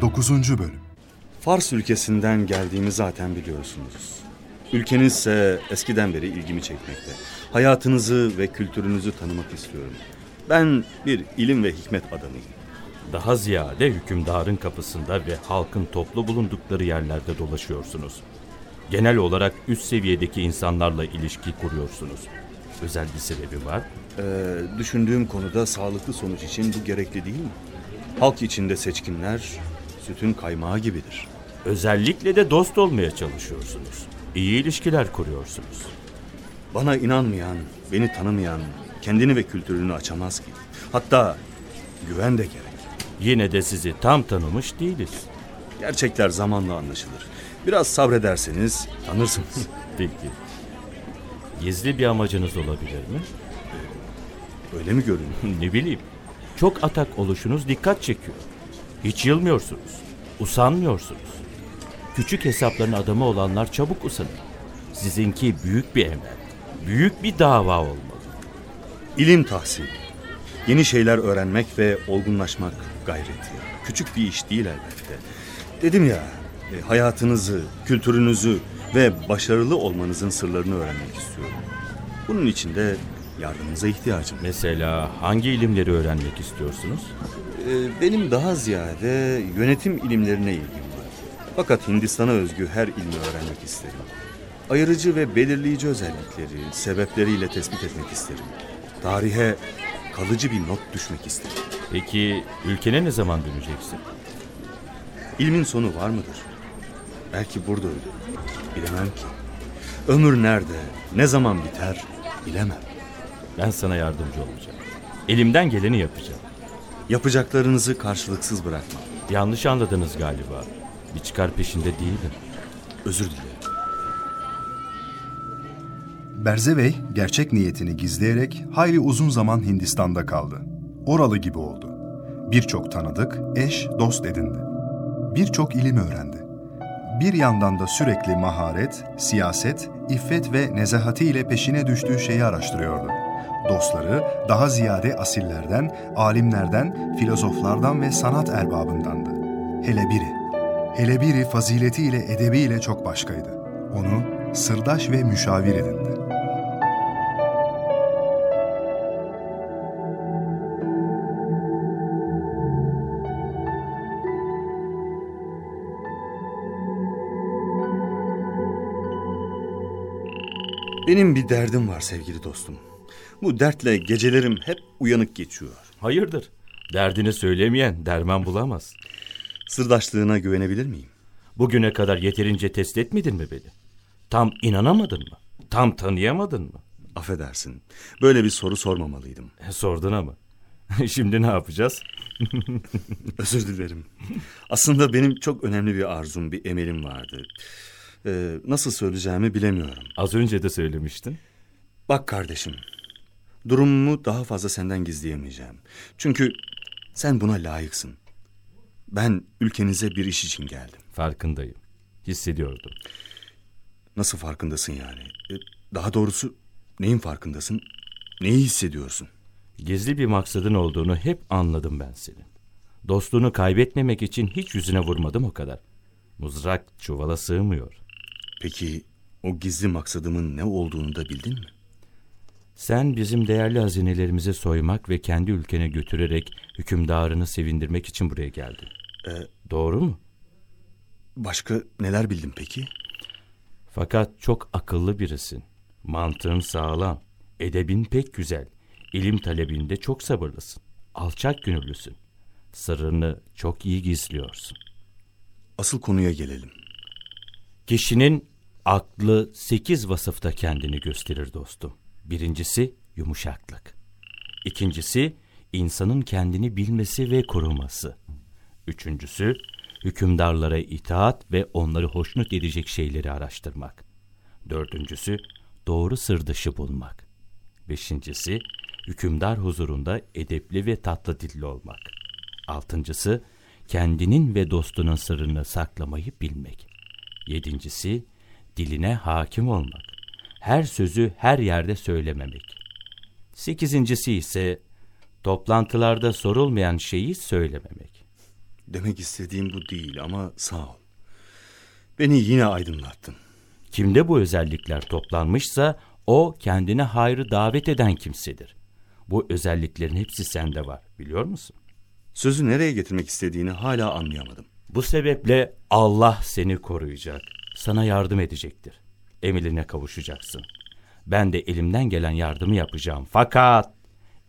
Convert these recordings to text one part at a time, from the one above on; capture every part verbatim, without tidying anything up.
dokuzuncu Bölüm. Fars ülkesinden geldiğimi zaten biliyorsunuz. Ülkeniz ise eskiden beri ilgimi çekmekte. Hayatınızı ve kültürünüzü tanımak istiyorum. Ben bir ilim ve hikmet adamıyım. Daha ziyade hükümdarın kapısında ve halkın toplu bulundukları yerlerde dolaşıyorsunuz. Genel olarak üst seviyedeki insanlarla ilişki kuruyorsunuz. Özel bir sebebi var. Ee, düşündüğüm konuda sağlıklı sonuç için bu gerekli değil mi? Halk içinde seçkinler sütün kaymağı gibidir. Özellikle de dost olmaya çalışıyorsunuz. İyi ilişkiler kuruyorsunuz. Bana inanmayan, beni tanımayan kendini ve kültürünü açamaz ki. Hatta güven de gerek. Yine de sizi tam tanımış değiliz. Gerçekler zamanla anlaşılır. Biraz sabrederseniz tanırsınız. Peki. Gizli bir amacınız olabilir mi? Öyle mi görünüyor? Ne bileyim. Çok atak oluşunuz dikkat çekiyor. Hiç yılmıyorsunuz. Usanmıyorsunuz. Küçük hesapların adamı olanlar çabuk usanır. Sizinki büyük bir emel. Büyük bir dava olmalı. İlim tahsili. Yeni şeyler öğrenmek ve olgunlaşmak gayreti. Küçük bir iş değil elbette. Dedim ya, hayatınızı, kültürünüzü ve başarılı olmanızın sırlarını öğrenmek istiyorum. Bunun için de yardımınıza ihtiyacım. Mesela hangi ilimleri öğrenmek istiyorsunuz? Benim daha ziyade yönetim ilimlerine ilgim var. Fakat Hindistan'a özgü her ilmi öğrenmek isterim. Ayırıcı ve belirleyici özellikleri, sebepleriyle tespit etmek isterim. Tarihe kalıcı bir not düşmek isterim. Peki ülkene ne zaman döneceksin? İlmin sonu var mıdır? Belki burada öldüm. Bilemem ki. Ömür nerede, ne zaman biter bilemem. Ben sana yardımcı olacağım. Elimden geleni yapacağım. Yapacaklarınızı karşılıksız bırakmam. Yanlış anladınız galiba. Bir çıkar peşinde değilim. Özür dilerim. Berzeveyh gerçek niyetini gizleyerek hayli uzun zaman Hindistan'da kaldı. Oralı gibi oldu. Birçok tanıdık, eş, dost edindi. Birçok ilim öğrendi. Bir yandan da sürekli maharet, siyaset, iffet ve nezahatiyle peşine düştüğü şeyi araştırıyordu. Dostları daha ziyade asillerden, alimlerden, filozoflardan ve sanat erbabındandı. Hele biri, hele biri faziletiyle, edebiyle çok başkaydı. Onu sırdaş ve müşavir edindi. Benim bir derdim var sevgili dostum. Bu dertle gecelerim hep uyanık geçiyor. Hayırdır? Derdini söylemeyen derman bulamaz. Sırdaşlığına güvenebilir miyim? Bugüne kadar yeterince test etmedin mi beni? Tam inanamadın mı? Tam tanıyamadın mı? Affedersin. Böyle bir soru sormamalıydım. E, sordun ama. Şimdi ne yapacağız? Özür dilerim. Aslında benim çok önemli bir arzum, bir emelim vardı. Ee, nasıl söyleyeceğimi bilemiyorum. Az önce de söylemiştin. Bak kardeşim, durumumu daha fazla senden gizleyemeyeceğim. Çünkü sen buna layıksın. Ben ülkenize bir iş için geldim. Farkındayım. Hissediyordum. Nasıl farkındasın yani? Daha doğrusu neyin farkındasın? Neyi hissediyorsun? Gizli bir maksadın olduğunu hep anladım ben senin. Dostluğunu kaybetmemek için hiç yüzüne vurmadım o kadar. Mızrak çuvala sığmıyor. Peki o gizli maksadımın ne olduğunu da bildin mi? Sen bizim değerli hazinelerimizi soymak ve kendi ülkene götürerek hükümdarını sevindirmek için buraya geldin. Ee, Doğru mu? Başka neler bildin peki? Fakat çok akıllı birisin. Mantığın sağlam. Edebin pek güzel. İlim talebinde çok sabırlısın. Alçak gönüllüsün. Sırrını çok iyi gizliyorsun. Asıl konuya gelelim. Kişinin aklı sekiz vasıfta kendini gösterir dostum. Birincisi yumuşaklık. İkincisi insanın kendini bilmesi ve koruması. Üçüncüsü hükümdarlara itaat ve onları hoşnut edecek şeyleri araştırmak. Dördüncüsü doğru sırdaşı bulmak. Beşincisi hükümdar huzurunda edepli ve tatlı dilli olmak. Altıncısı kendinin ve dostunun sırrını saklamayı bilmek. Yedincisi, diline hakim olmak. Her sözü her yerde söylememek. Sekizincisi ise, toplantılarda sorulmayan şeyi söylememek. Demek istediğim bu değil ama sağ ol. Beni yine aydınlattın. Kimde bu özellikler toplanmışsa o kendine hayrı davet eden kimsedir. Bu özelliklerin hepsi sende var, biliyor musun? Sözü nereye getirmek istediğini hala anlayamadım. Bu sebeple Allah seni koruyacak, sana yardım edecektir. Emrine kavuşacaksın. Ben de elimden gelen yardımı yapacağım. Fakat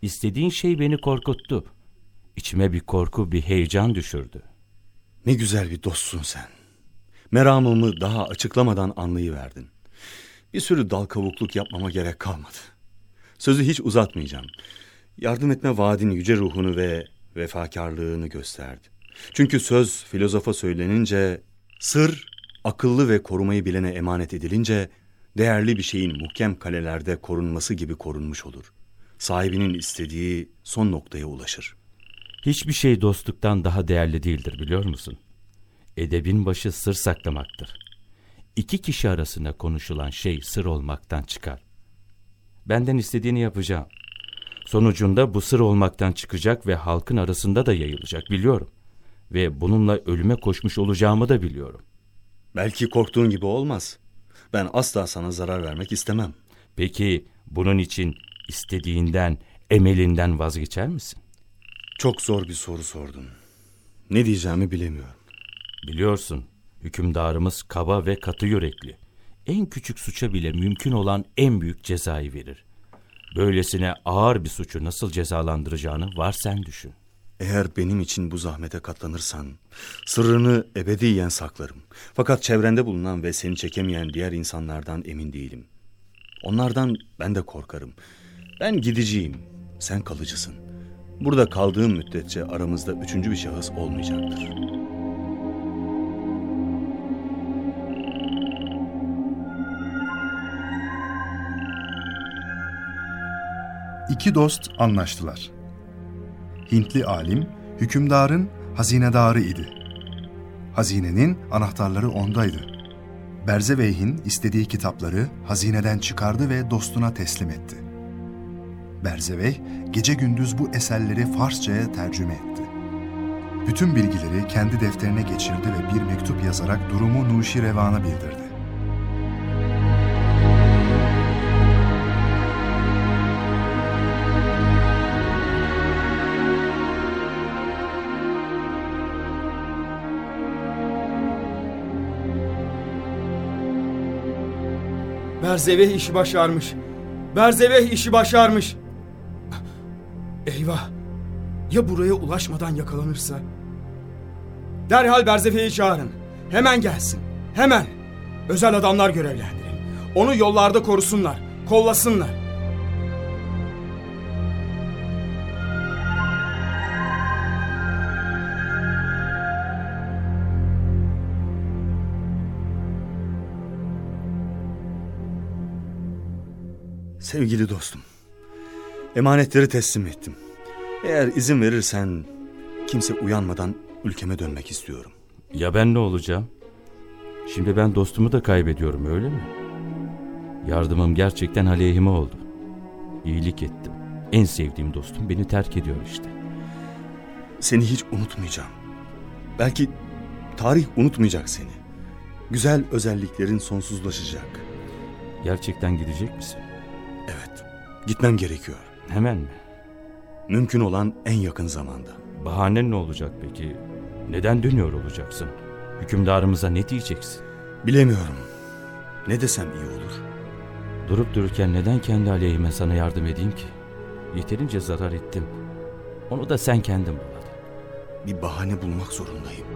istediğin şey beni korkuttu. İçime bir korku, bir heyecan düşürdü. Ne güzel bir dostsun sen. Meramımı daha açıklamadan anlayıverdin. Bir sürü dal kavukluk yapmama gerek kalmadı. Sözü hiç uzatmayacağım. Yardım etme vaadin yüce ruhunu ve vefakarlığını gösterdi. Çünkü söz filozofa söylenince, sır akıllı ve korumayı bilene emanet edilince, değerli bir şeyin muhkem kalelerde korunması gibi korunmuş olur. Sahibinin istediği son noktaya ulaşır. Hiçbir şey dostluktan daha değerli değildir, biliyor musun? Edebin başı sır saklamaktır. İki kişi arasında konuşulan şey sır olmaktan çıkar. Benden istediğini yapacağım. Sonucunda bu sır olmaktan çıkacak ve halkın arasında da yayılacak, biliyorum. Ve bununla ölüme koşmuş olacağımı da biliyorum. Belki korktuğun gibi olmaz. Ben asla sana zarar vermek istemem. Peki bunun için istediğinden, emelinden vazgeçer misin? Çok zor bir soru sordun. Ne diyeceğimi bilemiyorum. Biliyorsun, hükümdarımız kaba ve katı yürekli. En küçük suça bile mümkün olan en büyük cezayı verir. Böylesine ağır bir suçu nasıl cezalandıracağını var sen düşün. Eğer benim için bu zahmete katlanırsan, sırrını ebediyen saklarım. Fakat çevrende bulunan ve seni çekemeyen diğer insanlardan emin değilim. Onlardan ben de korkarım. Ben gideceğim, sen kalıcısın. Burada kaldığım müddetçe aramızda üçüncü bir şahıs olmayacaktır. İki dost anlaştılar. Hintli alim, hükümdarın hazinedarı idi. Hazinenin anahtarları ondaydı. Berzeveyh'in istediği kitapları hazineden çıkardı ve dostuna teslim etti. Berzeveyh, gece gündüz bu eserleri Farsça'ya tercüme etti. Bütün bilgileri kendi defterine geçirdi ve bir mektup yazarak durumu Nuşirevan'a bildirdi. Berzeveyh işi başarmış. Berzeveyh işi başarmış. Eyvah! Ya buraya ulaşmadan yakalanırsa? Derhal Berzeveyh'i çağırın. Hemen gelsin. Hemen. Özel adamlar görevlendirin. Onu yollarda korusunlar, kollasınlar. Sevgili dostum, emanetleri teslim ettim. Eğer izin verirsen kimse uyanmadan ülkeme dönmek istiyorum. Ya ben ne olacağım? Şimdi ben dostumu da kaybediyorum, öyle mi? Yardımım gerçekten aleyhime oldu. İyilik ettim. En sevdiğim dostum beni terk ediyor işte. Seni hiç unutmayacağım. Belki tarih unutmayacak seni. Güzel özelliklerin sonsuzlaşacak. Gerçekten gidecek misin? Evet, gitmem gerekiyor. Hemen mi? Mümkün olan en yakın zamanda. Bahanen ne olacak peki? Neden dönüyor olacaksın? Hükümdarımıza ne diyeceksin? Bilemiyorum. Ne desem iyi olur. Durup dururken neden kendi aleyhime sana yardım edeyim ki? Yeterince zarar ettim. Onu da sen kendin buladın. Bir bahane bulmak zorundayım.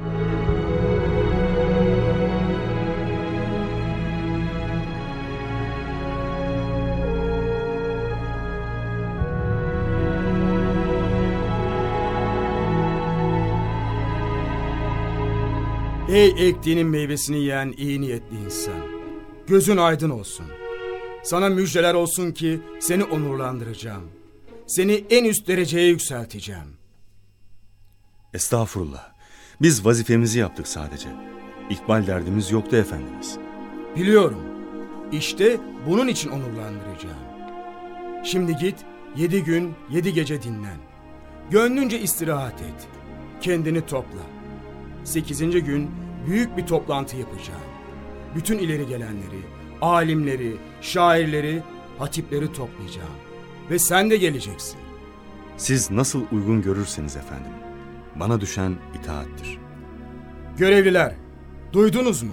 Ey ektiğinin meyvesini yiyen iyi niyetli insan, gözün aydın olsun. Sana müjdeler olsun ki seni onurlandıracağım. Seni en üst dereceye yükselteceğim. Estağfurullah. Biz vazifemizi yaptık sadece. İkbal derdimiz yoktu efendimiz. Biliyorum. İşte bunun için onurlandıracağım. Şimdi git yedi gün yedi gece dinlen. Gönlünce istirahat et. Kendini topla. Sekizinci gün büyük bir toplantı yapacağım. Bütün ileri gelenleri, alimleri, şairleri, hatipleri toplayacağım. Ve sen de geleceksin. Siz nasıl uygun görürseniz efendim. Bana düşen itaattir. Görevliler, duydunuz mu?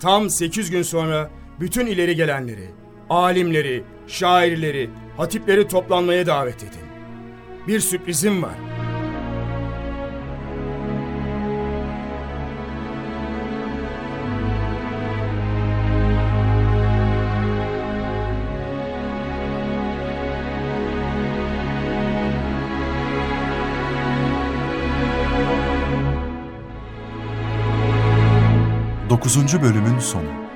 Tam sekiz gün sonra bütün ileri gelenleri, alimleri, şairleri, hatipleri toplanmaya davet edin. Bir sürprizim var. dokuzuncu bölümün sonu.